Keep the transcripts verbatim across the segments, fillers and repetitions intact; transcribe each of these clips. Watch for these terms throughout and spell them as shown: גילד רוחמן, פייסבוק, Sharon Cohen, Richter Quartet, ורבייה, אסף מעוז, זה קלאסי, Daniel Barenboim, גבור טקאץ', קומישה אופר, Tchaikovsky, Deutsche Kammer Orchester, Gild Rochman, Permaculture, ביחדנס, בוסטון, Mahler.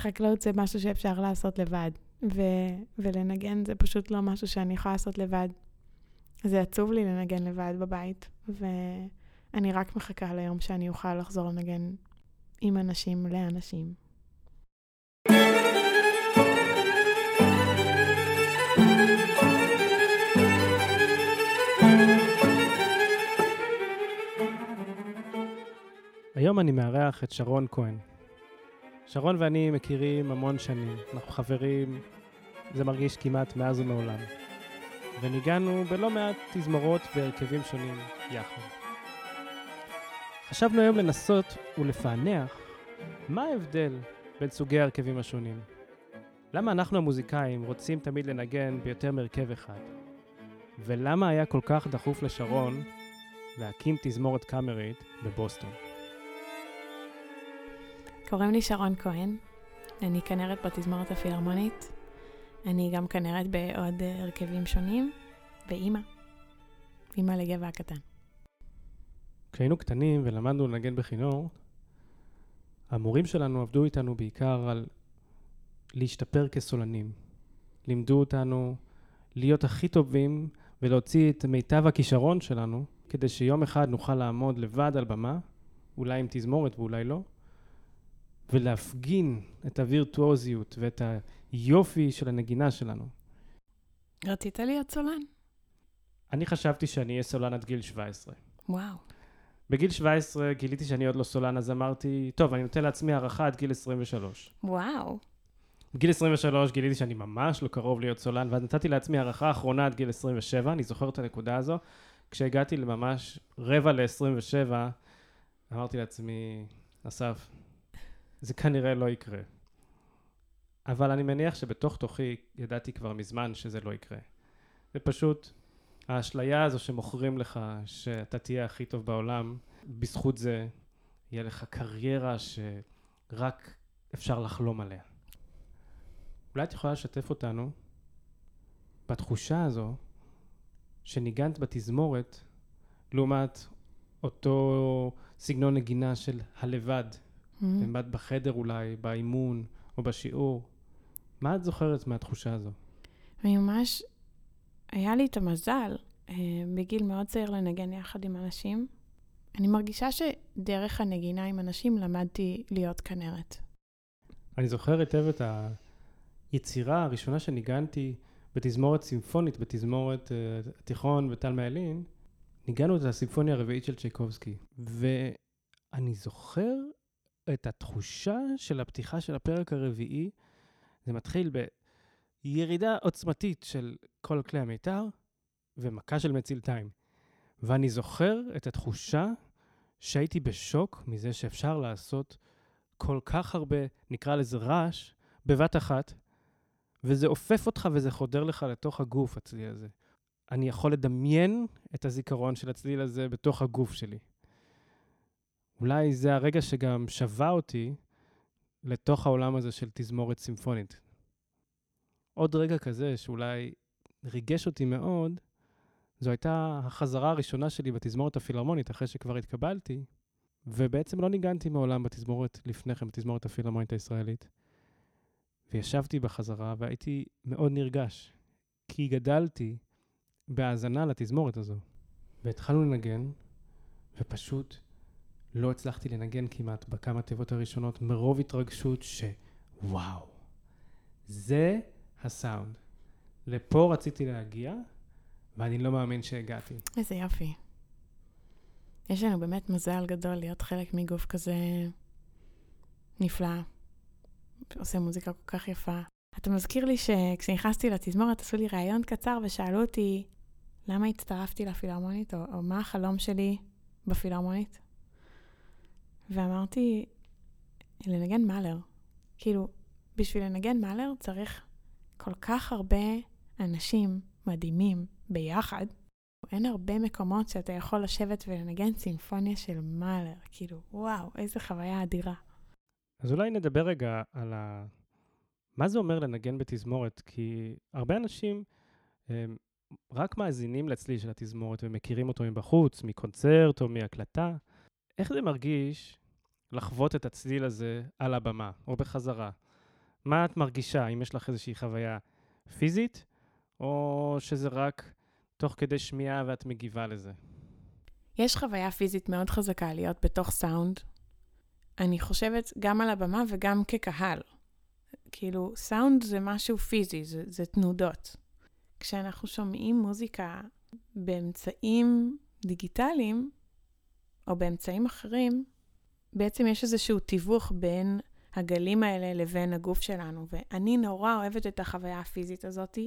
חקלאות זה משהו שאפשר לעשות לבד, ו- ולנגן זה פשוט לא משהו שאני יכולה לעשות לבד. זה עצוב לי לנגן לבד בבית, ואני רק מחכה ליום שאני אוכל לחזור לנגן עם אנשים לאנשים. היום אני מארח את שרון כהן. שרון ואני מכירים המון שנים, אנחנו חברים, זה מרגיש כמעט מאז ומעולם. וניגענו בלא מעט תזמורות והרכבים שונים יחד. חשבנו היום לנסות ולפענח מה ההבדל בין סוגי הרכבים השונים. למה אנחנו המוזיקאים רוצים תמיד לנגן ביותר מרכב אחד? ולמה היה כל כך דחוף לשרון להקים תזמורת קאמרית בבוסטון? קוראים לי שרון כהן, אני כנרת בתזמורת הפילהרמונית, אני גם כנרת בעוד הרכבים שונים, ואימא, אימא לגבע הקטן. כשהיינו קטנים ולמדנו לנגן בכינור, המורים שלנו עבדו איתנו בעיקר על להשתפר כסולנים. לימדו אותנו להיות הכי טובים ולהוציא את מיטב הכישרון שלנו, כדי שיום אחד נוכל לעמוד לבד על במה, אולי עם תזמורת ואולי לא, ולהפגין את הווירטואוזיות ואת היופי של הנגינה שלנו. רצית להיות סולן? אני חשבתי שאני אהיה סולן עד גיל שבע עשרה. וואו. בגיל שבע עשרה גיליתי שאני עוד לא סולן, אז אמרתי, טוב, אני נותן לעצמי הערכה עד גיל עשרים ושלוש. וואו. בגיל עשרים ושלוש גיליתי שאני ממש לא קרוב להיות סולן, ואז נתתי לעצמי הערכה האחרונה עד גיל עשרים ושבע, אני זוכר את הנקודה הזו. כשהגעתי לממש רבע ל-עשרים ושבע, אמרתי לעצמי, אסף, זה כנראה לא יקרה. אבל אני מניח שבתוך תוכי ידעתי כבר מזמן שזה לא יקרה. זה פשוט האשליה הזו שמוכרים לך שאתה תהיה הכי טוב בעולם, בזכות זה יהיה לך קריירה שרק אפשר לחלום עליה. אולי את יכולה לשתף אותנו בתחושה הזו שניגנת בתזמורת לעומת אותו סגנון נגינה של הלבד, באמת בחדר אולי, באימון או בשיעור. מה את זוכרת מהתחושה הזו? ממש היה לי את המזל בגיל מאוד צעיר לנגן יחד עם אנשים. אני מרגישה שדרך הנגינה עם אנשים למדתי להיות כנרת. אני זוכרת היטב את היצירה הראשונה שניגנתי בתזמורת סימפונית, בתזמורת התיכון וטל מאלין. ניגנו את הסימפוניה הרביעית של צ'ייקובסקי. ואני זוכר את התחושה של הפתיחה של הפרק הרביעי. זה מתחיל בירידה עוצמתית של כל כלי המיתר ומכה של מצילתיים. ואני זוכר את התחושה שהייתי בשוק מזה שאפשר לעשות כל כך הרבה, נקרא לזה רעש, בבת אחת, וזה אופף אותך וזה חודר לך לתוך הגוף, הצליל הזה. אני יכול לדמיין את הזיכרון של הצליל הזה בתוך הגוף שלי. אולי זה הרגע שגם שווה אותי לתוך העולם הזה של תזמורת סימפונית. עוד רגע כזה שאולי ריגש אותי מאוד, זו הייתה החזרה הראשונה שלי בתזמורת הפילהרמונית אחרי שכבר התקבלתי, ובעצם לא ניגנתי מעולם בתזמורת לפני כן, בתזמורת הפילהרמונית הישראלית. וישבתי בחזרה והייתי מאוד נרגש, כי גדלתי בהאזנה לתזמורת הזו. והתחלנו לנגן, ופשוט לא הצלחתי לנגן כמעט בכמה תיבות הראשונות מרוב התרגשות שוואו, זה הסאונד. לפה רציתי להגיע, ואני לא מאמין שהגעתי. איזה יופי. יש לנו באמת מזל גדול להיות חלק מגוף כזה נפלא. עושה מוזיקה כל כך יפה. אתה מזכיר לי שכשנכנסתי לתזמורת עשו לי ראיון קצר ושאלו אותי למה הצטרפתי לפילהרמונית, או, או מה החלום שלי בפילהרמונית. ואמרתי, לנגן מאלר. כאילו, בשביל לנגן מאלר צריך כל כך הרבה אנשים מדהימים ביחד. אין הרבה מקומות שאתה יכול לשבת ולנגן סימפוניה של מאלר. כאילו, וואו, איזה חוויה אדירה. אז אולי נדבר רגע על ה... מה זה אומר לנגן בתזמורת? כי הרבה אנשים הם, רק מאזינים לצליל של התזמורת ומכירים אותו מבחוץ, מקונצרט או מהקלטה. איך זה מרגיש לחוות את הצליל הזה על הבמה או בחזרה? מה את מרגישה? אם יש לך איזושהי חוויה פיזית, או שזה רק תוך כדי שמיעה ואת מגיבה לזה? יש חוויה פיזית מאוד חזקה להיות בתוך סאונד. אני חושבת גם על הבמה וגם כקהל. כאילו, סאונד זה משהו פיזי, זה, זה תנודות. כשאנחנו שומעים מוזיקה באמצעים דיגיטליים, או באמצעים אחרים, בעצם יש איזשהו תיווך בין הגלים האלה לבין הגוף שלנו, ואני נורא אוהבת את החוויה הפיזית הזאת.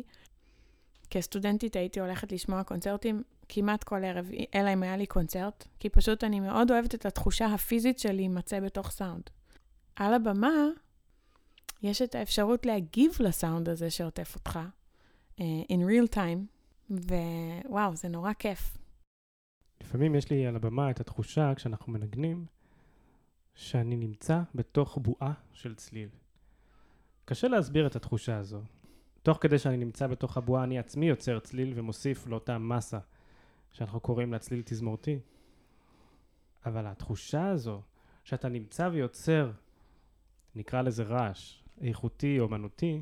כסטודנטית הייתי הולכת לשמוע קונצרטים כמעט כל ערב, אלא אם היה לי קונצרט, כי פשוט אני מאוד אוהבת את התחושה הפיזית שלי מצא בתוך סאונד. על הבמה יש את האפשרות להגיב לסאונד הזה שעוטף אותך, in real time, ווואו, זה נורא כיף. לפעמים יש לי על הבמה את התחושה, כשאנחנו מנגנים, שאני נמצא בתוך בועה של צליל. קשה להסביר את התחושה הזו. תוך כדי שאני נמצא בתוך הבועה, אני עצמי יוצר צליל ומוסיף לאותה מסה, שאנחנו קוראים לה צליל תזמורתי. אבל התחושה הזו, שאתה נמצא ויוצר, נקרא לזה רעש, איכותי, אומנותי,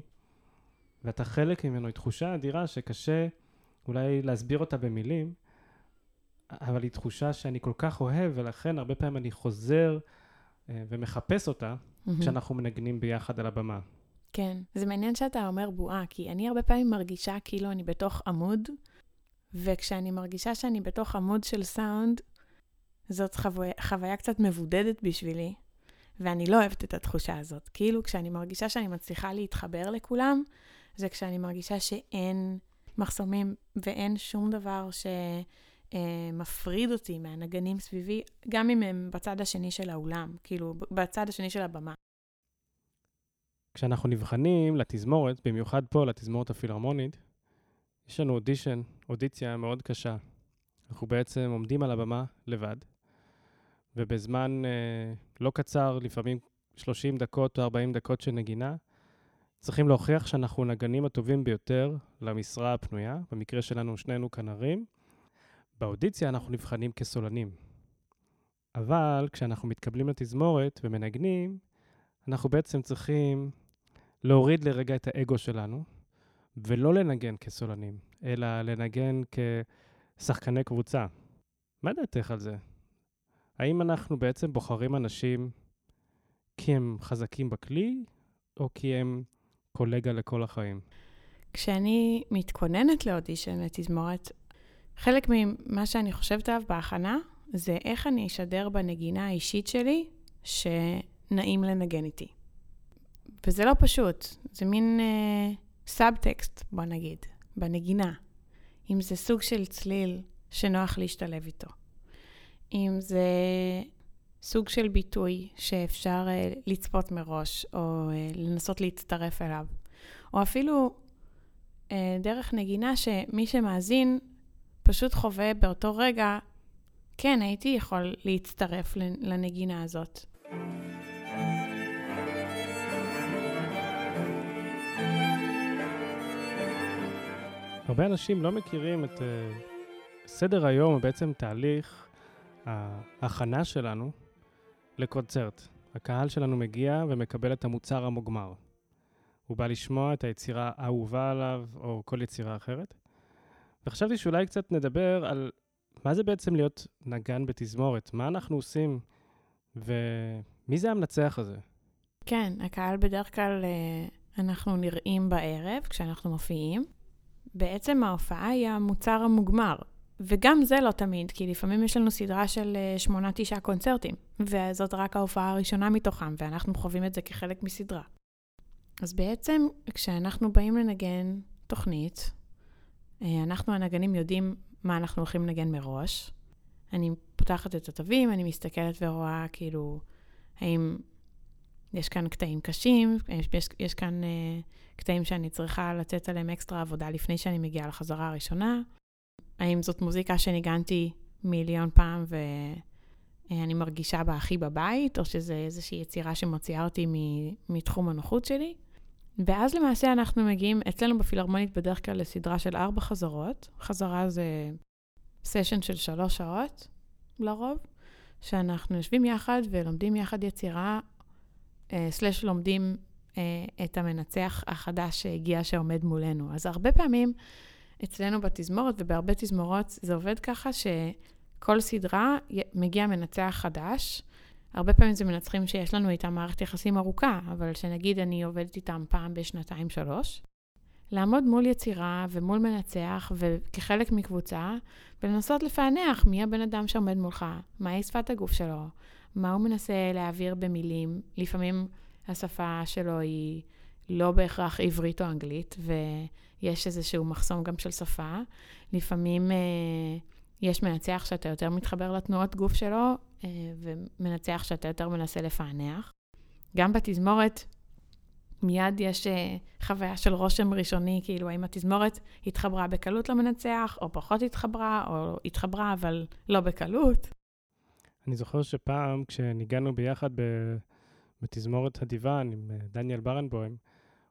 ואתה חלק ממנו, היא תחושה אדירה שקשה אולי להסביר אותה במילים, אבל היא תחושה שאני כל כך אוהב, ולכן הרבה פעמים אני חוזר ומחפש אותה, כשאנחנו מנגנים ביחד על הבמה. כן, זה מעניין שאתה אומר בועה, כי אני הרבה פעמים מרגישה כאילו אני בתוך עמוד, וכשאני מרגישה שאני בתוך עמוד של סאונד, זאת חוויה, חוויה קצת מבודדת בשבילי, ואני לא אוהבת את התחושה הזאת. כאילו כשאני מרגישה שאני מצליחה להתחבר לכולם, זה כשאני מרגישה שאין מחסומים, ואין שום דבר ש... מפריד אותי מהנגנים סביבי, גם אם הם בצד השני של האולם, כאילו בצד השני של הבמה. כשאנחנו נבחנים לתזמורת, במיוחד פה לתזמורת הפילהרמונית, יש לנו אודישן, אודיציה מאוד קשה. אנחנו בעצם עומדים על הבמה לבד, ובזמן אה, לא קצר, לפעמים שלושים דקות או ארבעים דקות של נגינה, צריכים להוכיח שאנחנו נגנים הטובים ביותר למשרה הפנויה, במקרה שלנו שנינו כנרים, באודיציה אנחנו נבחנים כסולנים. אבל כשאנחנו מתקבלים לתזמורת ומנגנים, אנחנו בעצם צריכים להוריד לרגע את האגו שלנו, ולא לנגן כסולנים, אלא לנגן כשחקני קבוצה. מה דעתך על זה? האם אנחנו בעצם בוחרים אנשים כי הם חזקים בכלי, או כי הם קולגה לכל החיים? כשאני מתכוננת לאודישן לתזמורת, חלק ממה שאני חושבת עליו בהכנה, זה איך אני אשדר בנגינה האישית שלי, שנעים לנגן איתי. וזה לא פשוט, זה מין אה, סאבטקסט, בוא נגיד, בנגינה. אם זה סוג של צליל שנוח להשתלב איתו. אם זה סוג של ביטוי שאפשר אה, לצפות מראש, או אה, לנסות להצטרף אליו. או אפילו אה, דרך נגינה שמי שמאזין, פשוט חווה באותו רגע, כן, הייתי יכול להצטרף לנגינה הזאת. הרבה אנשים לא מכירים את סדר היום, הוא בעצם תהליך ההכנה שלנו לקונצרט. הקהל שלנו מגיע ומקבל את המוצר המוגמר. הוא בא לשמוע את היצירה האהובה עליו או כל יצירה אחרת. וחשבתי שאולי קצת נדבר על מה זה בעצם להיות נגן בתזמורת, מה אנחנו עושים, ומי זה המנצח הזה? כן, הקהל בדרך כלל אנחנו נראים בערב כשאנחנו מופיעים. בעצם ההופעה היא המוצר המוגמר, וגם זה לא תמיד, כי לפעמים יש לנו סדרה של שמונה תשעה קונצרטים, וזאת רק ההופעה הראשונה מתוכם, ואנחנו חווים את זה כחלק מסדרה. אז בעצם כשאנחנו באים לנגן תוכנית, אנחנו הנגנים יודעים מה אנחנו הולכים לנגן מראש. אני פותחת את התווים, אני מסתכלת ורואה כאילו, האם יש כאן קטעים קשים, יש, יש כאן אה, קטעים שאני צריכה לתת עליהם אקסטרה עבודה לפני שאני מגיעה לחזרה הראשונה. האם זאת מוזיקה שניגנתי מיליון פעם ואני מרגישה בה הכי בבית, או שזה איזושהי יצירה שמוציאה אותי מתחום הנוחות שלי. ואז למעשה אנחנו מגיעים, אצלנו בפילהרמונית בדרך כלל לסדרה של ארבע חזרות. חזרה זה סשן של שלוש שעות לרוב, שאנחנו יושבים יחד ולומדים יחד יצירה, סלש לומדים את המנצח החדש שהגיע שעומד מולנו. אז הרבה פעמים אצלנו בתזמורת, ובהרבה תזמורות זה עובד ככה שכל סדרה מגיע מנצח חדש. הרבה פעמים זה מנצחים שיש לנו איתם מערכת יחסים ארוכה, אבל שנגיד אני עובדת איתם פעם בשנתיים שלוש. לעמוד מול יצירה ומול מנצח וכחלק מקבוצה, ולנסות לפענח מי הבן אדם שעומד מולך, מהי שפת הגוף שלו, מה הוא מנסה להעביר במילים. לפעמים השפה שלו היא לא בהכרח עברית או אנגלית, ויש איזשהו מחסום גם של שפה. לפעמים אה, יש מנצח שאתה יותר מתחבר לתנועות גוף שלו, אה, ומנצח שאתה יותר מנסה לפענח. גם בתזמורת, מיד יש אה, חוויה של רושם ראשוני, כאילו האם התזמורת התחברה בקלות למנצח, או פחות התחברה, או התחברה אבל לא בקלות. אני זוכר שפעם כשניגענו ביחד ב... בתזמורת הדיוון עם דניאל ברנבוים,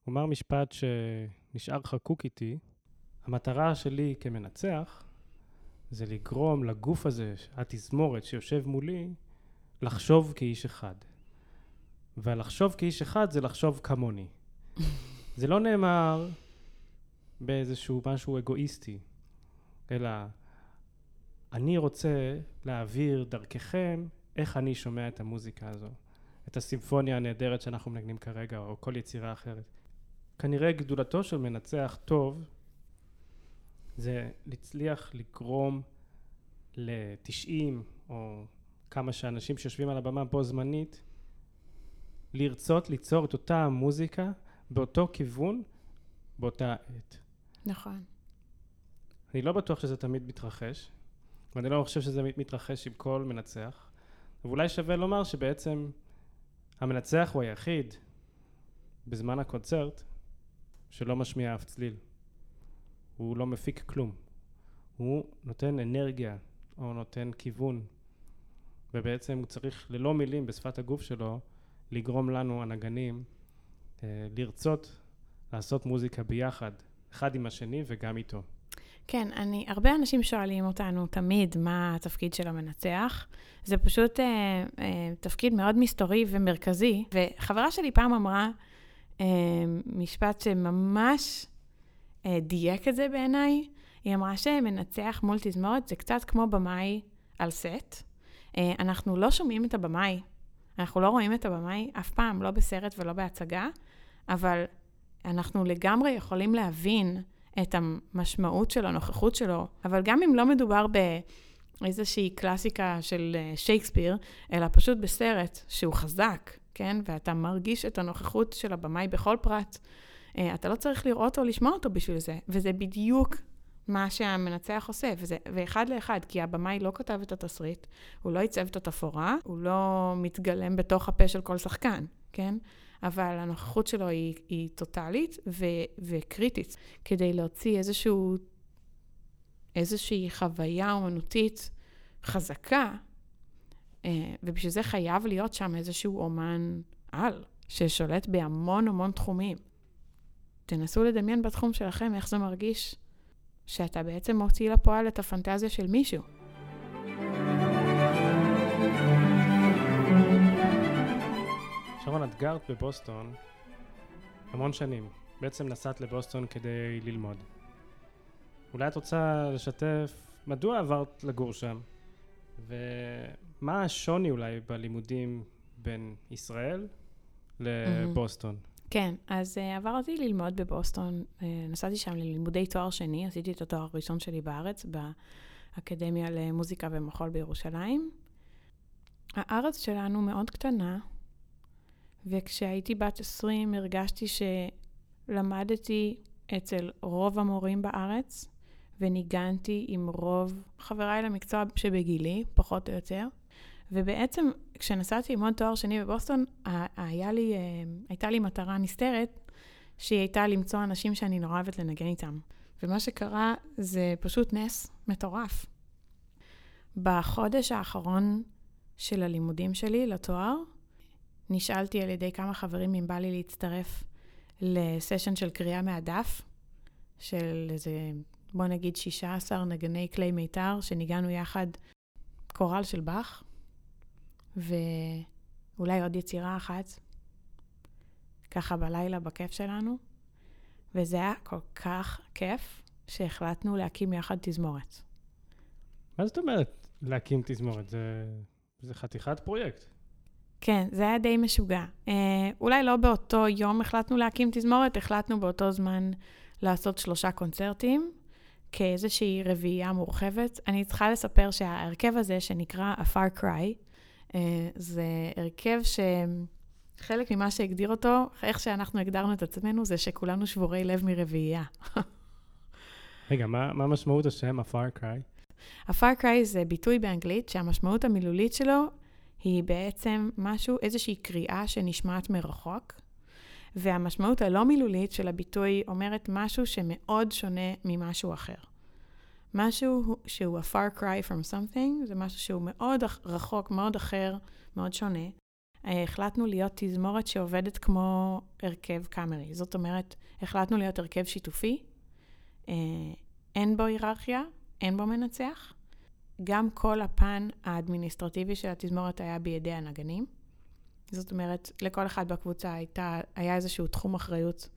הוא אמר משפט שנשאר חקוק איתי, המטרה שלי כמנצח זה לגרום לגוף הזה, התזמורת שיושב מולי, לחשוב כאיש אחד. ולחשוב כאיש אחד זה לחשוב כמוני. זה לא נאמר באיזשהו משהו אגואיסטי, אלא אני רוצה להעביר דרככם איך אני שומע את המוזיקה הזו. את הסימפוניה הנהדרת שאנחנו מנגנים כרגע, או כל יצירה אחרת. כנראה גדולתו של מנצח טוב, זה להצליח לגרום ל-תשעים, או כמה שאנשים שיושבים על הבמה בו זמנית, לרצות ליצור את אותה המוזיקה, באותו כיוון, באותה עת. נכון. אני לא בטוח שזה תמיד מתרחש, ואני לא חושב שזה מתרחש עם כל מנצח, ואולי שווה לומר שבעצם, המנצח הוא היחיד בזמן הקונצרט שלא משמיע אף צליל. הוא לא מפיק כלום. הוא נותן אנרגיה או נותן כיוון. ובעצם הוא צריך ללא מילים בשפת הגוף שלו לגרום לנו הנגנים לרצות לעשות מוזיקה ביחד, אחד עם השני וגם איתו. כן, אני, הרבה אנשים שואלים אותנו תמיד מה התפקיד של המנצח. זה פשוט אה, אה, תפקיד מאוד מסתורי ומרכזי. וחברה שלי פעם אמרה אה, משפט שממש אה, דייק את זה בעיניי. היא אמרה שמנצח מול תזמורת זה קצת כמו במאי על סט. אה, אנחנו לא שומעים את הבמאי. אנחנו לא רואים את הבמאי אף פעם, לא בסרט ולא בהצגה. אבל אנחנו לגמרי יכולים להבין את המשמעות שלו, הנוכחות שלו, אבל גם אם לא מדובר באיזושהי קלאסיקה של שייקספיר, אלא פשוט בסרט שהוא חזק, כן? ואתה מרגיש את הנוכחות של הבמאי בכל פרט, אתה לא צריך לראות או לשמוע אותו בשביל זה, וזה בדיוק מה שהמנצח עושה, וזה, ואחד לאחד, כי הבמאי לא כתב את התסריט, הוא לא ייצב את התפאורה, הוא לא מתגלם בתוך הפה של כל שחקן, כן? אבל הנוכחות שלו היא, היא טוטלית ו, וקריטית, כדי להוציא איזשהו, איזושהי חוויה אומנותית חזקה, ובשביל זה חייב להיות שם איזשהו אומן על, ששולט בהמון המון תחומים. תנסו לדמיין בתחום שלכם איך זה מרגיש שאתה בעצם מוציא לפועל את הפנטזיה של מישהו. שרון, את גרת בבוסטון המון שנים. בעצם נסעת לבוסטון כדי ללמוד. אולי את רוצה לשתף מדוע עברת לגור שם? ומה השוני אולי בלימודים בין ישראל לבוסטון? כן, אז עברתי ללמוד בבוסטון. נסעתי שם ללימודי תואר שני. עשיתי את התואר הראשון שלי בארץ, באקדמיה למוזיקה ומחול בירושלים. הארץ שלנו מאוד קטנה. וכשהייתי בת עשרים הרגשתי שלמדתי אצל רוב המורים בארץ, וניגנתי עם רוב חבריי למקצוע שבגילי, פחות או יותר. ובעצם כשנסעתי ללמוד תואר שני בבוסטון, היה לי, הייתה לי מטרה נסתרת, שהיא הייתה למצוא אנשים שאני נורא אוהבת לנגן איתם. ומה שקרה זה פשוט נס מטורף. בחודש האחרון של הלימודים שלי לתואר, נשאלתי על ידי כמה חברים אם בא לי להצטרף לסשן של קריאה מהדף, של איזה, בוא נגיד, שישה עשר נגני כלי מיתר, שניגענו יחד קורל של באך, ואולי עוד יצירה אחת. ככה בלילה בכיף שלנו, וזה היה כל כך כיף שהחלטנו להקים יחד תזמורת. מה זאת אומרת להקים תזמורת? זה, זה חתיכת פרויקט. כן, זה היה די משוגע. אה, אולי לא באותו יום החלטנו להקים תזמורת, החלטנו באותו זמן לעשות שלושה קונצרטים, כאיזושהי רביעייה מורחבת. אני צריכה לספר שההרכב הזה שנקרא A Far Cry, אה, זה הרכב ש... חלק ממה שהגדיר אותו, איך שאנחנו הגדרנו את עצמנו, זה שכולנו שבורי לב מרביעייה. רגע, מה, מה משמעות השם, ה-Far Cry? ה-Far Cry זה ביטוי באנגלית שהמשמעות המילולית שלו היא בעצם משהו, איזושהי קריאה שנשמעת מרחוק, והמשמעות הלא מילולית של הביטוי אומרת משהו שמאוד שונה ממשהו אחר. משהו שהוא ה-Far Cry from something, זה משהו שהוא מאוד רחוק, מאוד אחר, מאוד שונה. החלטנו להיות תזמורת שעובדת כמו הרכב קאמרי. זאת אומרת, החלטנו להיות הרכב שיתופי, אין בו היררכיה, אין בו מנצח. גם כל הפן האדמיניסטרטיבי של התזמורת היה בידי הנגנים. זאת אומרת, לכל אחד בקבוצה הייתה, היה איזשהו תחום אחריות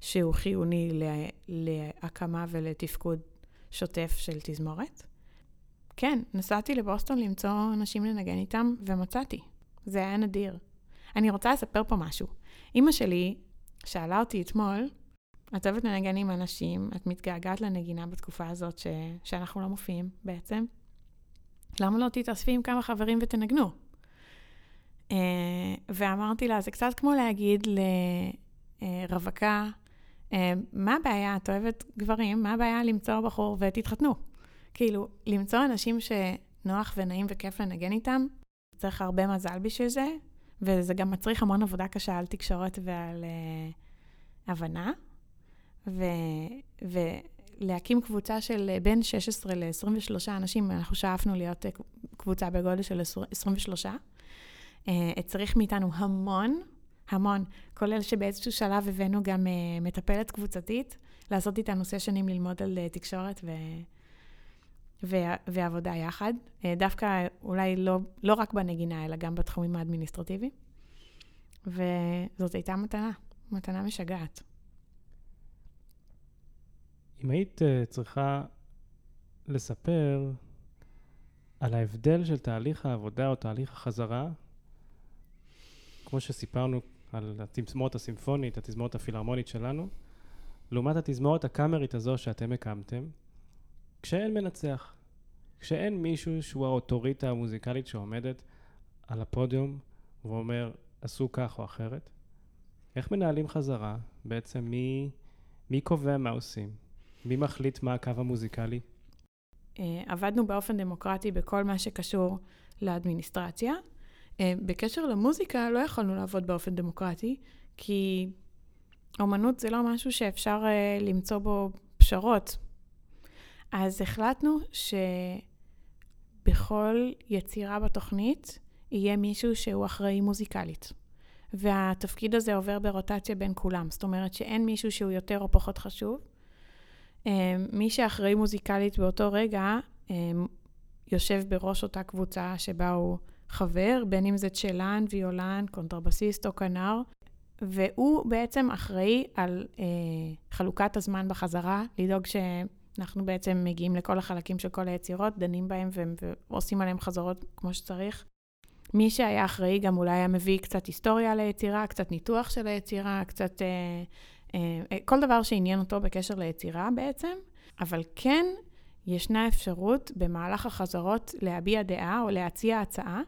שהוא חיוני להקמה ולתפקוד שוטף של תזמורת. כן, נסעתי לבוסטון למצוא אנשים לנגן איתם ומצאתי. זה היה נדיר. אני רוצה לספר פה משהו. אמא שלי שאלה אותי אתמול, את אוהבת לנגן עם אנשים, את מתגעגעת לנגינה בתקופה הזאת ש... שאנחנו לא מופיעים בעצם. למה לא תתאספי עם כמה חברים ותנגנו? ואמרתי לה, זה קצת כמו להגיד לרווקה, מה הבעיה, את אוהבת גברים, מה הבעיה למצוא בחור ותתחתנו? כאילו, למצוא אנשים שנוח ונעים וכיף לנגן איתם, צריך הרבה מזל בשביל זה, וזה גם מצריך המון עבודה קשה על תקשורת ועל uh, הבנה, ו, ולהקים קבוצה של בין שש עשרה ל-עשרים ושלושה אנשים, אנחנו שאפנו להיות uh, קבוצה בגודל של עשרים ושלושה, uh, צריך מאיתנו המון, המון, כולל שבאיזשהו שלב הבאנו גם uh, מטפלת קבוצתית, לעשות איתנו סשנים ללמוד על uh, תקשורת ו... ועבודה יחד, דווקא אולי לא, לא רק בנגינה, אלא גם בתחומים האדמיניסטרטיביים. וזאת הייתה מתנה, מתנה משגעת. אם היית צריכה לספר על ההבדל של תהליך העבודה או תהליך החזרה, כמו שסיפרנו על התזמורת הסימפונית, התזמורת הפילהרמונית שלנו, לעומת התזמורת הקאמרית הזו שאתם הקמתם, כשאין מנצח, כשאין מישהו שהוא האוטוריטה המוזיקלית שעומדת על הפודיום ואומר, עשו כך או אחרת, איך מנהלים חזרה? בעצם מי, מי קובע מה עושים? מי מחליט מה הקו המוזיקלי? עבדנו באופן דמוקרטי בכל מה שקשור לאדמיניסטרציה. בקשר למוזיקה לא יכולנו לעבוד באופן דמוקרטי, כי אומנות זה לא משהו שאפשר למצוא בו פשרות. אז החלטנו שבכל יצירה בתוכנית יהיה מישהו שהוא אחראי מוזיקלית. והתפקיד הזה עובר ברוטציה בין כולם. זאת אומרת שאין מישהו שהוא יותר או פחות חשוב. מי שאחראי מוזיקלית באותו רגע יושב בראש אותה קבוצה שבה הוא חבר, בין אם זה צ'לן, ויולן, קונטרבסיסט או כנר. והוא בעצם אחראי על חלוקת הזמן בחזרה, לדאוג ש... אנחנו בעצם מגיעים לכל החלקים של כל היצירות, דנים בהם ועושים עליהם חזרות כמו שצריך. מי שהיה אחראי גם אולי היה מביא קצת היסטוריה ליצירה, קצת ניתוח של היצירה, קצת אה, אה, כל דבר שעניין אותו בקשר ליצירה בעצם. אבל כן ישנה אפשרות במהלך החזרות להביע דעה או להציע הצעה,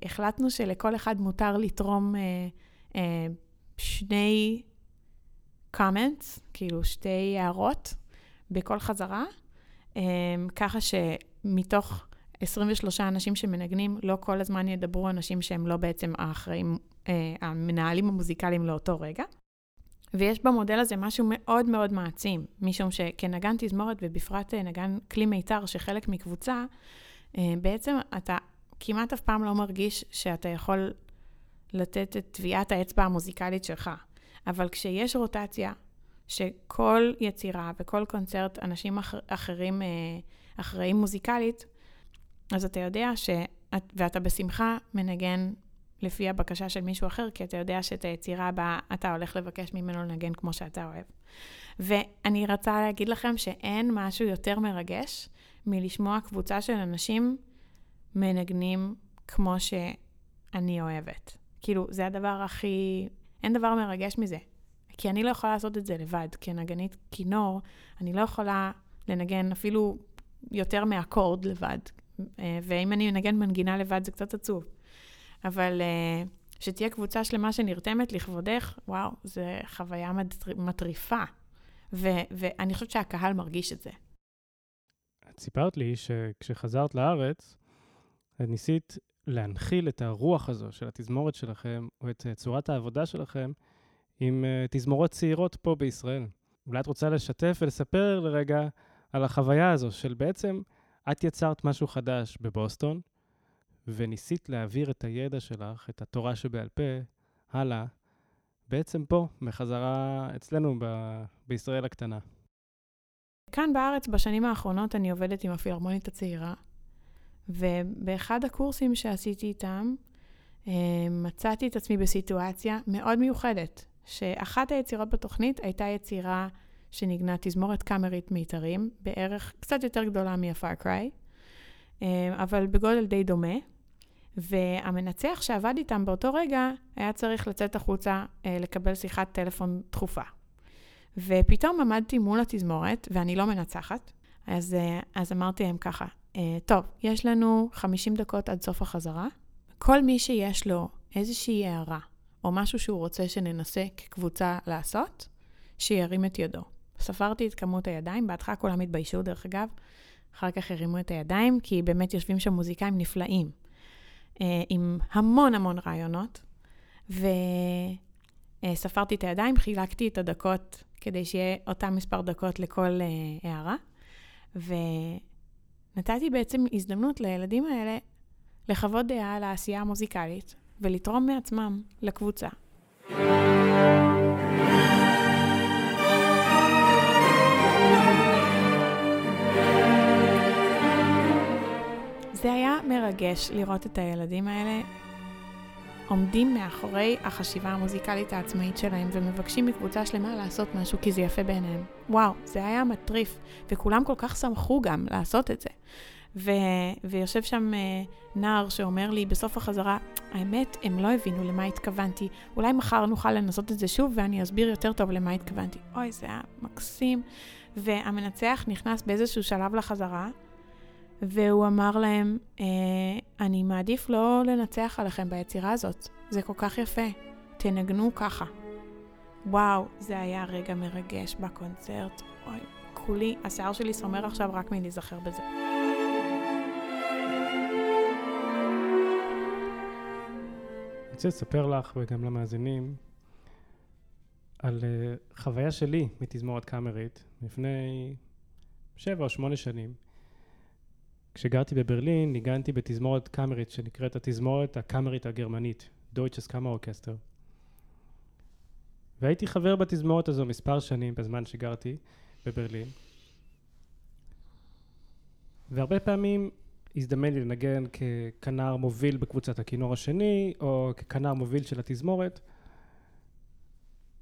והחלטנו שלכל אחד מותר לתרום אה, אה, שני... comments, כאילו שתי הערות בכל חזרה, ככה שמתוך עשרים ושלושה אנשים שמנגנים, לא כל הזמן ידברו אנשים שהם לא בעצם האחראים, המנהלים המוזיקליים לאותו רגע. ויש במודל הזה משהו מאוד מאוד מעצים, משום שכנגן תזמורת ובפרט נגן כלי מיתר שחלק מקבוצה, בעצם אתה כמעט אף פעם לא מרגיש שאתה יכול לתת את טביעת האצבע המוזיקלית שלך. אבל כשיש רוטציה, שכל יצירה וכל קונצרט, אנשים אחר, אחרים, אחראים מוזיקלית, אז אתה יודע שאת, ואתה בשמחה מנגן לפי הבקשה של מישהו אחר, כי אתה יודע שאת היצירה הבאה, אתה הולך לבקש ממנו לנגן כמו שאתה אוהב. ואני רצה להגיד לכם שאין משהו יותר מרגש, מלשמוע קבוצה של אנשים מנגנים כמו שאני אוהבת. כאילו, זה הדבר הכי... אין דבר מרגש מזה. כי אני לא יכולה לעשות את זה לבד, כנגנית כינור, אני לא יכולה לנגן אפילו יותר מאקורד לבד. ואם אני מנגן מנגינה לבד, זה קצת עצוב. אבל שתהיה קבוצה שלמה שנרתמת לכבודך, וואו, זה חוויה מטריפה. ו- ואני חושבת שהקהל מרגיש את זה. את סיפרת לי שכשחזרת לארץ, את ניסית להנחיל את הרוח הזו של התזמורת שלכם, או את צורת העבודה שלכם, עם תזמורות צעירות פה בישראל. אולי את רוצה לשתף ולספר לרגע על החוויה הזו, של בעצם את יצרת משהו חדש בבוסטון, וניסית להעביר את הידע שלך, את התורה שבעל פה, הלאה, בעצם פה, מחזרה אצלנו ב- בישראל הקטנה. כאן בארץ בשנים האחרונות אני עובדת עם הפילהרמונית הצעירה, ובאחד הקורסים שעשיתי איתם, מצאתי את עצמי בסיטואציה מאוד מיוחדת, שאחת היצירות בתוכנית הייתה יצירה שנגנה תזמורת קאמרית מיתרים, בערך קצת יותר גדולה מהפאר קריי, אבל בגודל די דומה, והמנצח שעבד איתם באותו רגע היה צריך לצאת החוצה לקבל שיחת טלפון דחופה. ופתאום עמדתי מול התזמורת, ואני לא מנצחת, אז, אז אמרתי להם ככה, טוב, יש לנו חמישים דקות עד סוף החזרה, כל מי שיש לו איזושהי הערה, או משהו שהוא רוצה שננסה כקבוצה לעשות, שירים את ידו. ספרתי את כמות הידיים, בהתחלה כולם התביישו דרך אגב, אחר כך הרימו את הידיים, כי באמת יושבים שם מוזיקאים נפלאים, עם המון המון רעיונות, וספרתי את הידיים, חילקתי את הדקות, כדי שיהיה אותם מספר דקות לכל הערה, ונתתי בעצם הזדמנות לילדים האלה, לחוות דעה על העשייה המוזיקלית, ולתרום מעצמם לקבוצה. זה היה מרגש לראות את הילדים האלה עומדים מאחורי החשיבה המוזיקלית העצמאית שלהם ומבקשים מקבוצה שלמה לעשות משהו כי זה יפה בעיניהם. וואו, זה היה מטריף, וכולם כל כך שמחו גם לעשות את זה. ו- ויושב שם uh, נער שאומר לי בסוף החזרה, האמת, הם לא הבינו למה התכוונתי, אולי מחר נוכל לנסות את זה שוב ואני אסביר יותר טוב למה התכוונתי. אוי, זה היה מקסים. והמנצח נכנס באיזשהו שלב לחזרה, והוא אמר להם, אני מעדיף לא לנצח עליכם ביצירה הזאת, זה כל כך יפה, תנגנו ככה. וואו, זה היה רגע מרגש בקונצרט, אוי, כולי, השיער שלי סומר עכשיו רק מלהיזכר בזה. אני רוצה לספר לך וגם למאזינים על חוויה שלי מתזמורת קאמרית לפני שבע או שמונה שנים. כשגרתי בברלין, ניגנתי בתזמורת קאמרית שנקראת התזמורת הקאמרית הגרמנית, Deutsche Kammer Orchester. והייתי חבר בתזמורת הזו מספר שנים בזמן שגרתי בברלין. והרבה פעמים הזדמן לי לנגן ככנר מוביל בקבוצת הכינור השני, או ככנר מוביל של התזמורת.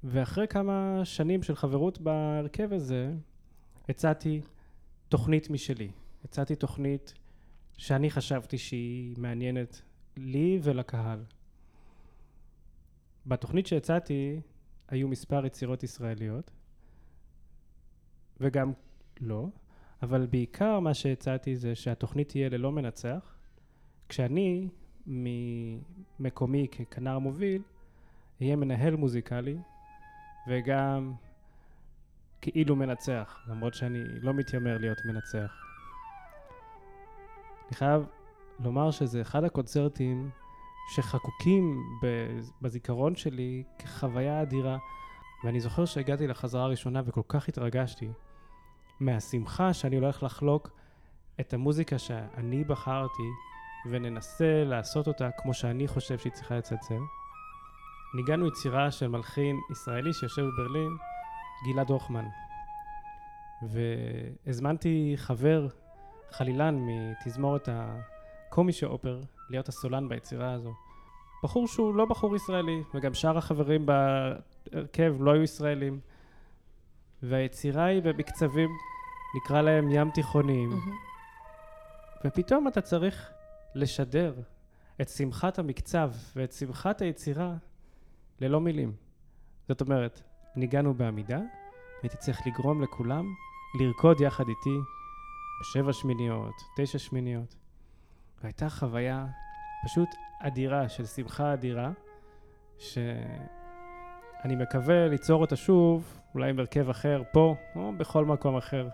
ואחרי כמה שנים של חברות בהרכב הזה, הצעתי תוכנית משלי. הצעתי תוכנית שאני חשבתי שהיא מעניינת לי ולקהל. בתוכנית שהצעתי היו מספר יצירות ישראליות, וגם לא, אבל בעיקר מה שהצעתי זה שהתוכנית תהיה ללא מנצח, כשאני ממקומי ככנר מוביל, יהיה מנהל מוזיקלי, וגם כאילו מנצח, למרות שאני לא מתיימר להיות מנצח. אני חייב לומר שזה אחד הקונצרטים שחקוקים בזיכרון שלי כחוויה אדירה, ואני זוכר שהגעתי לחזרה הראשונה וכל כך התרגשתי מהשמחה שאני הולך לחלוק את המוזיקה שאני בחרתי וננסה לעשות אותה כמו שאני חושב שהיא צריכה לצלצל. ניגענו יצירה של מלחין ישראלי שיושב בברלין, גילד רוחמן, והזמנתי חבר חלילן מתזמורת הקומי שאופר להיות הסולן ביצירה הזו. בחור שהוא לא בחור ישראלי, וגם שאר החברים בהרכב לא היו ישראלים, והיצירה היא במקצבים, נקרא להם ים תיכוניים, mm-hmm. ופתאום אתה צריך לשדר את שמחת המקצב ואת שמחת היצירה ללא מילים. זאת אומרת, ניגענו בעמידה, הייתי צריך לגרום לכולם לרקוד יחד איתי בשבע שמיניות, תשע שמיניות. והייתה חוויה פשוט אדירה, של שמחה אדירה, שאני מקווה ליצור אותה שוב, אולי עם הרכב אחר פה, או בכל מקום אחר.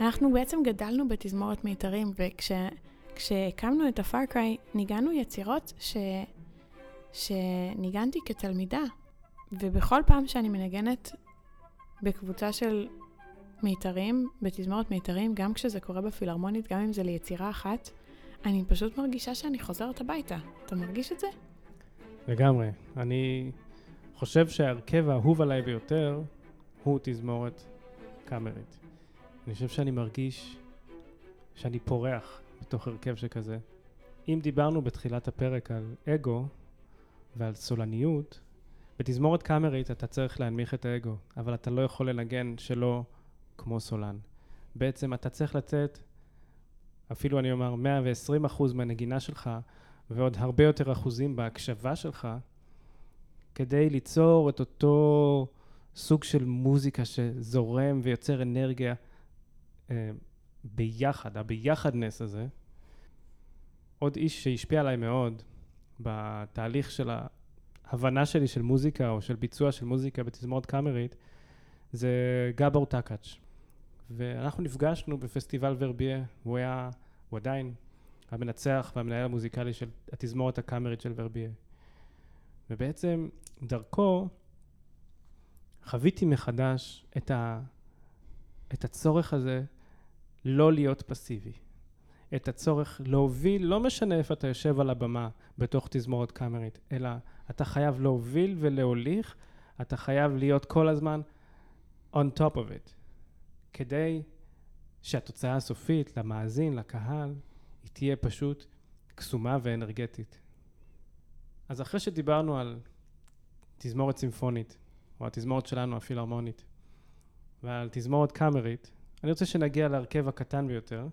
אנחנו בעצם גדלנו בתזמורת מיתרים, וכשהקמנו את הפארקריי ניגענו יצירות ש... שניגנתי כתלמידה, ובכל פעם שאני מנגנת בקבוצה של מיתרים, בתזמורת מיתרים, גם כשזה קורה בפילהרמונית, גם אם זה ליצירה אחת, אני פשוט מרגישה שאני חוזרת הביתה. אתה מרגיש את זה? לגמרי. אני חושב שהרכב האהוב עליי ביותר הוא תזמורת קאמרית. אני חושב שאני מרגיש שאני פורח בתוך הרכב שכזה. אם דיברנו בתחילת הפרק על אגו ועל סולניות, בתזמורת קאמרית אתה צריך להנמיך את האגו, אבל אתה לא יכול לנגן שלא כמו סולן. בעצם אתה צריך לתת, אפילו אני אומר, מאה ועשרים אחוז מהנגינה שלך, ועוד הרבה יותר אחוזים בהקשבה שלך, כדי ליצור את אותו סוג של מוזיקה שזורם ויוצר אנרגיה אה, ביחד, הביחדנס הזה. עוד איש שהשפיע עליי מאוד בתהליך של ההבנה שלי של מוזיקה, או של ביצוע של מוזיקה בתזמורת קאמרית, זה גבור טקאץ'. ואנחנו נפגשנו בפסטיבל ורבייה, הוא היה, הוא עדיין המנצח והמנהל המוזיקלי של התזמורת הקאמרית של ורבייה. ובעצם דרכו חוויתי מחדש את, ה, את הצורך הזה לא להיות פסיבי. את הצורך להוביל, לא משנה איפה אתה יושב על הבמה בתוך תזמורת קאמרית, אלא אתה חייב להוביל ולהוליך, אתה חייב להיות כל הזמן on top of it, כדי שהתוצאה הסופית למאזין, לקהל, היא תהיה פשוט קסומה ואנרגטית. אז אחרי שדיברנו על תזמורת סימפונית, או התזמורת שלנו, הפילהרמונית, ועל תזמורת קאמרית, אני רוצה שנגיע להרכב הקטן ביותר,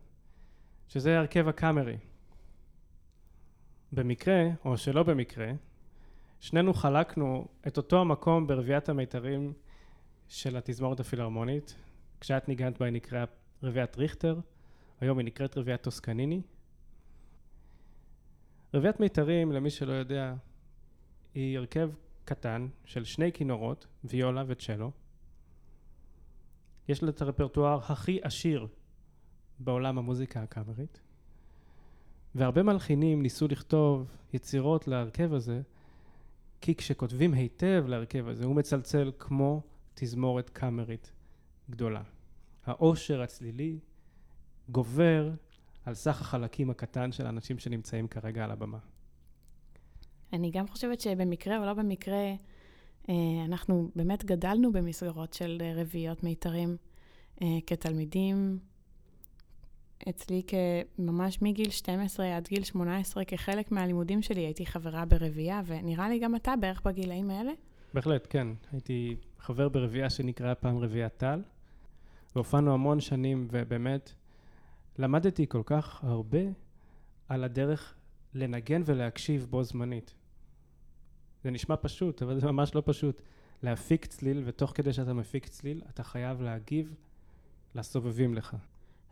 שזה הרכב הקאמרי. במקרה, או שלא במקרה, שנינו חלקנו את אותו המקום ברביעת המיתרים של התזמורת הפילהרמונית. כשאת ניגנת בה היא נקראה רביעת ריכטר, היום היא נקראת רביעת טוסקניני. רביעת מיתרים, למי שלא יודע, היא הרכב קטן של שני כינורות, ויולה וצ'לו. יש לה את הרפרטואר הכי עשיר בעולם המוזיקה הקאמרית, והרבה מלחינים ניסו לכתוב יצירות להרכב הזה, כי כשכותבים היטב להרכב הזה הוא מצלצל כמו תזמורת קאמרית גדולה. העושר הצלילי גובר על סך החלקים הקטן של האנשים שנמצאים כרגע על הבמה. אני גם חושבת שבמקרה או לא במקרה, אנחנו באמת גדלנו במסגרות של רביעיות מיתרים כתלמידים, אצלי כממש מגיל שתים עשרה עד גיל שמונה עשרה, כחלק מהלימודים שלי הייתי חברה ברביעה, ונראה לי גם אתה בערך בגילאים האלה? בהחלט, כן. הייתי חבר ברביעה שנקרא פעם רביעת טל, והופענו המון שנים, ובאמת למדתי כל כך הרבה על הדרך לנגן ולהקשיב בו זמנית. זה נשמע פשוט, אבל זה ממש לא פשוט. להפיק צליל, ותוך כדי שאתה מפיק צליל, אתה חייב להגיב לסובבים לך.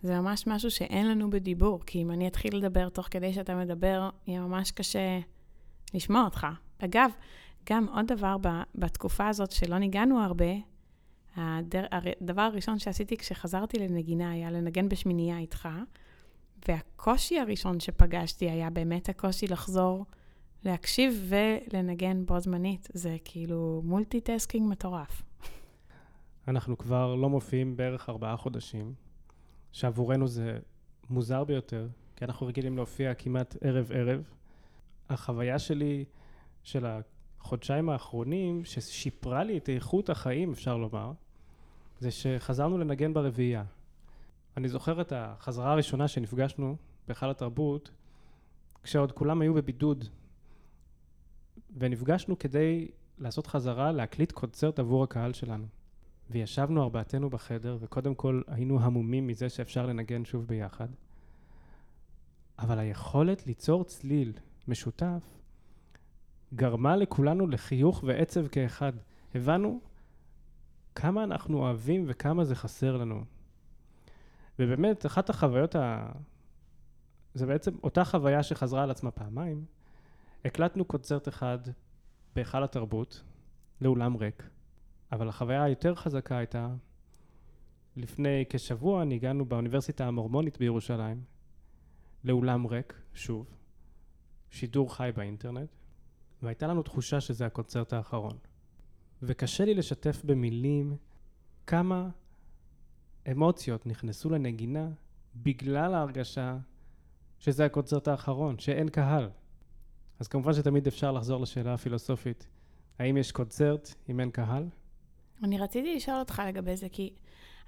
זה ממש משהו שאין לנו בדיבור, כי אם אני אתחיל לדבר תוך כדי שאתה מדבר, יהיה ממש קשה לשמוע אותך. אגב, גם עוד דבר בתקופה הזאת שלא ניגענו הרבה, הדבר הראשון שעשיתי כשחזרתי לנגינה היה לנגן בשמינייה איתך, והקושי הראשון שפגשתי היה באמת הקושי לחזור, להקשיב ולנגן בו זמנית. זה כאילו מולטיטסקינג מטורף. אנחנו כבר לא מופיעים בערך ארבעה חודשים, שעבורנו זה מוזר ביותר, כי אנחנו רגילים להופיע כמעט ערב ערב. החוויה שלי של החודשיים האחרונים, ששיפרה לי את איכות החיים, אפשר לומר, זה שחזרנו לנגן ברביעייה. אני זוכר את החזרה הראשונה שנפגשנו בהיכל התרבות, כשעוד כולם היו בבידוד, ונפגשנו כדי לעשות חזרה, להקליט קונצרט עבור הקהל שלנו. וישבנו ארבעתנו בחדר, וקודם כל היינו המומים מזה שאפשר לנגן שוב ביחד. אבל היכולת ליצור צליל משותף גרמה לכולנו לחיוך ועצב כאחד. הבנו כמה אנחנו אוהבים וכמה זה חסר לנו. ובאמת, אחת החוויות, ה... זה בעצם אותה חוויה שחזרה על עצמה פעמיים. הקלטנו קונצרט אחד בהיכל התרבות, לאולם ריק. אבל החוויה היותר חזקה הייתה, לפני כשבוע ניגענו באוניברסיטה המורמונית בירושלים, לאולם ריק, שוב, שידור חי באינטרנט, והייתה לנו תחושה שזה הקונצרט האחרון. וקשה לי לשתף במילים כמה אמוציות נכנסו לנגינה בגלל ההרגשה שזה הקונצרט האחרון, שאין קהל. אז כמובן שתמיד אפשר לחזור לשאלה הפילוסופית, האם יש קונצרט אם אין קהל? אני רציתי לשאול אותך לגבי זה, כי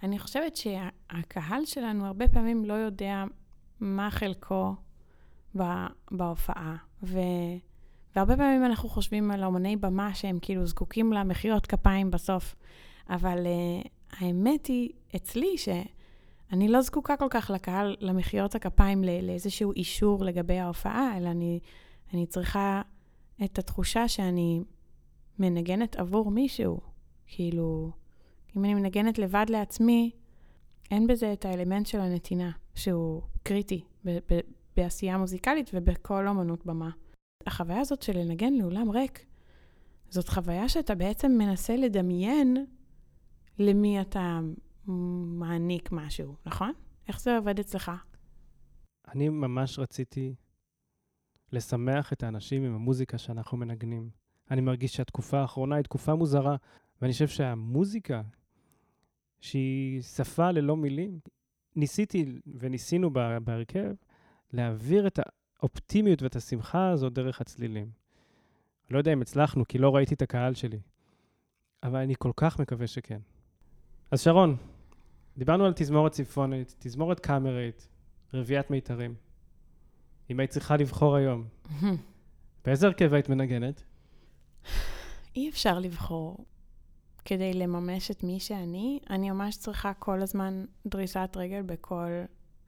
אני חושבת שהקהל שלנו הרבה פעמים לא יודע מה חלקו בהופעה, ו... והרבה פעמים אנחנו חושבים על אומני במה שהם כאילו זקוקים למחיאות כפיים בסוף, אבל uh, האמת היא אצלי שאני לא זקוקה כל כך לקהל, למחיאות הכפיים, לא, לאיזשהו אישור לגבי ההופעה, אלא אני, אני צריכה את התחושה שאני מנגנת עבור מישהו. כאילו, אם אני מנגנת לבד לעצמי, אין בזה את האלמנט של הנתינה, שהוא קריטי ב- ב- בעשייה מוזיקלית ובכל אומנות במה. החוויה הזאת של לנגן לאולם ריק, זאת חוויה שאתה בעצם מנסה לדמיין למי אתה מעניק משהו, נכון? איך זה עובד אצלך? אני ממש רציתי לשמח את האנשים עם המוזיקה שאנחנו מנגנים. אני מרגיש שהתקופה האחרונה היא תקופה מוזרה, ואני חושב שהמוזיקה, שהיא שפה ללא מילים, ניסיתי וניסינו בהרכב להעביר את ה... אופטימיות ואת השמחה הזו דרך הצלילים. לא יודע אם הצלחנו, כי לא ראיתי את הקהל שלי. אבל אני כל כך מקווה שכן. אז שרון, דיברנו על תזמורת סימפונית, תזמורת קאמרית, רביעת מיתרים. אם היית צריכה לבחור היום, באיזה הרכב היית מנגנת? אי אפשר לבחור. כדי לממש את מי שאני, אני ממש צריכה כל הזמן דריסת רגל בכל...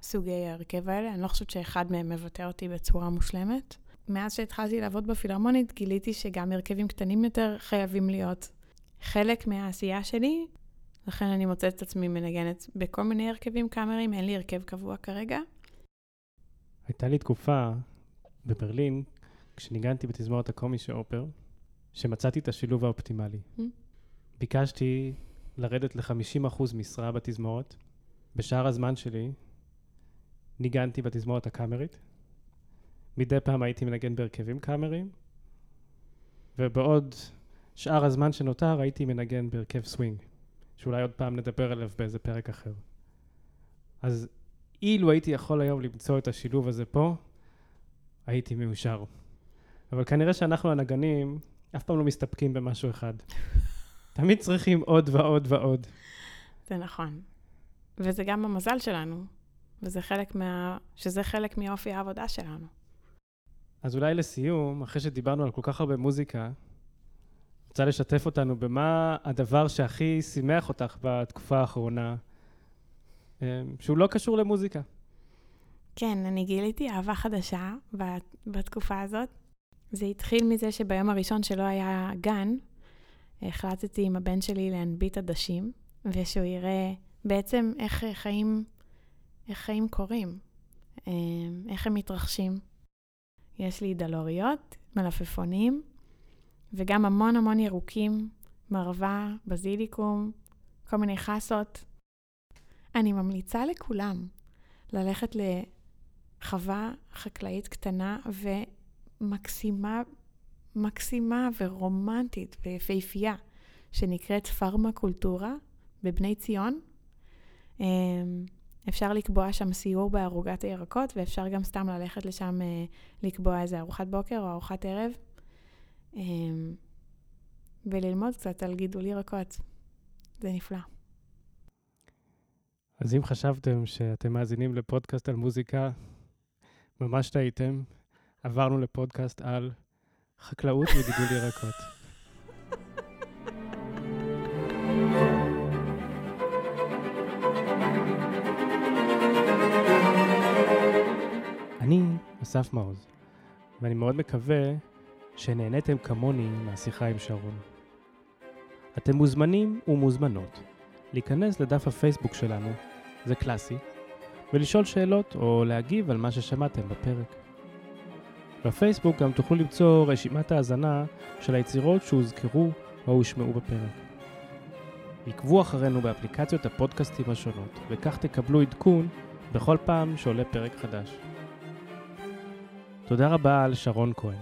סוגי ההרכב האלה, אני לא חושבת שאחד מהם מבטא אותי בצורה מושלמת. מאז שהתחלתי לעבוד בפילהרמונית, גיליתי שגם הרכבים קטנים יותר חייבים להיות חלק מהעשייה שלי, לכן אני מוצאת את עצמי מנגנת בכל מיני הרכבים קאמריים, אין לי הרכב קבוע כרגע. הייתה לי תקופה בברלין, כשניגנתי בתזמורת הקומישה אופר, שמצאתי את השילוב האופטימלי. Mm? ביקשתי לרדת ל-חמישים אחוז משרה בתזמורת, בשאר הזמן שלי, ניגנתי בתזמורת הקאמרית, מדי פעם הייתי מנגן בהרכבים קאמריים, ובעוד שאר הזמן שנותר הייתי מנגן בהרכב סווינג, שאולי עוד פעם נדבר עליו באיזה פרק אחר. אז אילו הייתי יכול היום למצוא את השילוב הזה פה, הייתי מאושר. אבל כנראה שאנחנו הנגנים אף פעם לא מסתפקים במשהו אחד. תמיד צריכים עוד ועוד ועוד. זה נכון. וזה גם המזל שלנו. וזה חלק מה... שזה חלק מאופי העבודה שלנו. אז אולי לסיום, אחרי שדיברנו על כל כך הרבה מוזיקה, רוצה לשתף אותנו במה הדבר שהכי שימח אותך בתקופה האחרונה, שהוא לא קשור למוזיקה. כן, אני גיליתי אהבה חדשה בתקופה הזאת. זה התחיל מזה שביום הראשון שלא היה גן, החלטתי עם הבן שלי להנביט עדשים, ושהוא יראה בעצם איך חיים... איך חיים קורים, איך הם מתרחשים. יש לי דלוריות, מלפפונים, וגם המון המון ירוקים, מרווה, בזיליקום, כל מיני חסות. אני ממליצה לכולם ללכת לחווה חקלאית קטנה ומקסימה, מקסימה ורומנטית ויפהפייה, שנקראת פרמקולטורה בבני ציון. אפשר לקבוע שם סיור בערוגת הירקות, ואפשר גם סתם ללכת לשם אה, לקבוע איזה ארוחת בוקר או ארוחת ערב. אה, וללמוד קצת על גידול ירקות. זה נפלא. אז אם חשבתם שאתם מאזינים לפודקאסט על מוזיקה, ממש טעיתם, עברנו לפודקאסט על חקלאות וגידול ירקות. אני אסף מעוז, ואני מאוד מקווה שנהניתם כמוני מהשיחה עם שרון. אתם מוזמנים ומוזמנות להיכנס לדף הפייסבוק שלנו, זה קלאסי, ולשאול שאלות או להגיב על מה ששמעתם בפרק. בפייסבוק גם תוכלו למצוא רשימת ההזנה של היצירות שהוזכרו או הושמעו בפרק. עקבו אחרינו באפליקציות הפודקאסטים השונות, וכך תקבלו עדכון בכל פעם שעולה פרק חדש. תודה רבה על שרון כהן.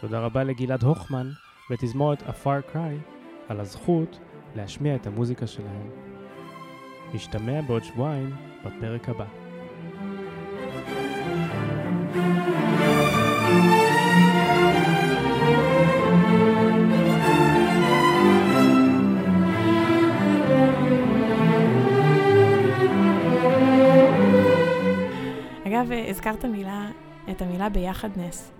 תודה רבה לגילד רוחמן ותזמורת A Far Cry על הזכות להשמיע את המוזיקה שלהם. נשתמע בעוד שבועיים בפרק הבא. אגב, הזכרת מילה, את המילה ביחדנס.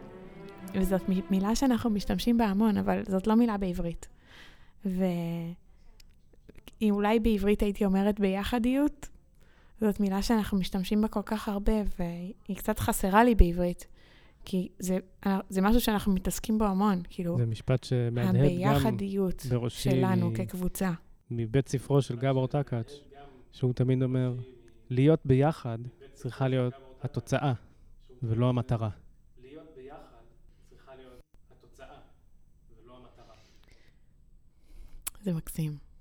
וזאת מילה שאנחנו משתמשים בה המון, אבל זאת לא מילה בעברית. ואולי בעברית הייתי אומרת ביחדיות, זאת מילה שאנחנו משתמשים בה כל כך הרבה, והיא קצת חסרה לי בעברית, כי זה, זה משהו שאנחנו מתעסקים בו המון, כאילו, זה משפט שמהדהד גם הביחדיות שלנו מ... כקבוצה. מבית ספרו של גבור טקאץ', שהוא תמיד אומר, להיות ביחד צריכה להיות התוצאה, ולא המטרה. זה מקסים.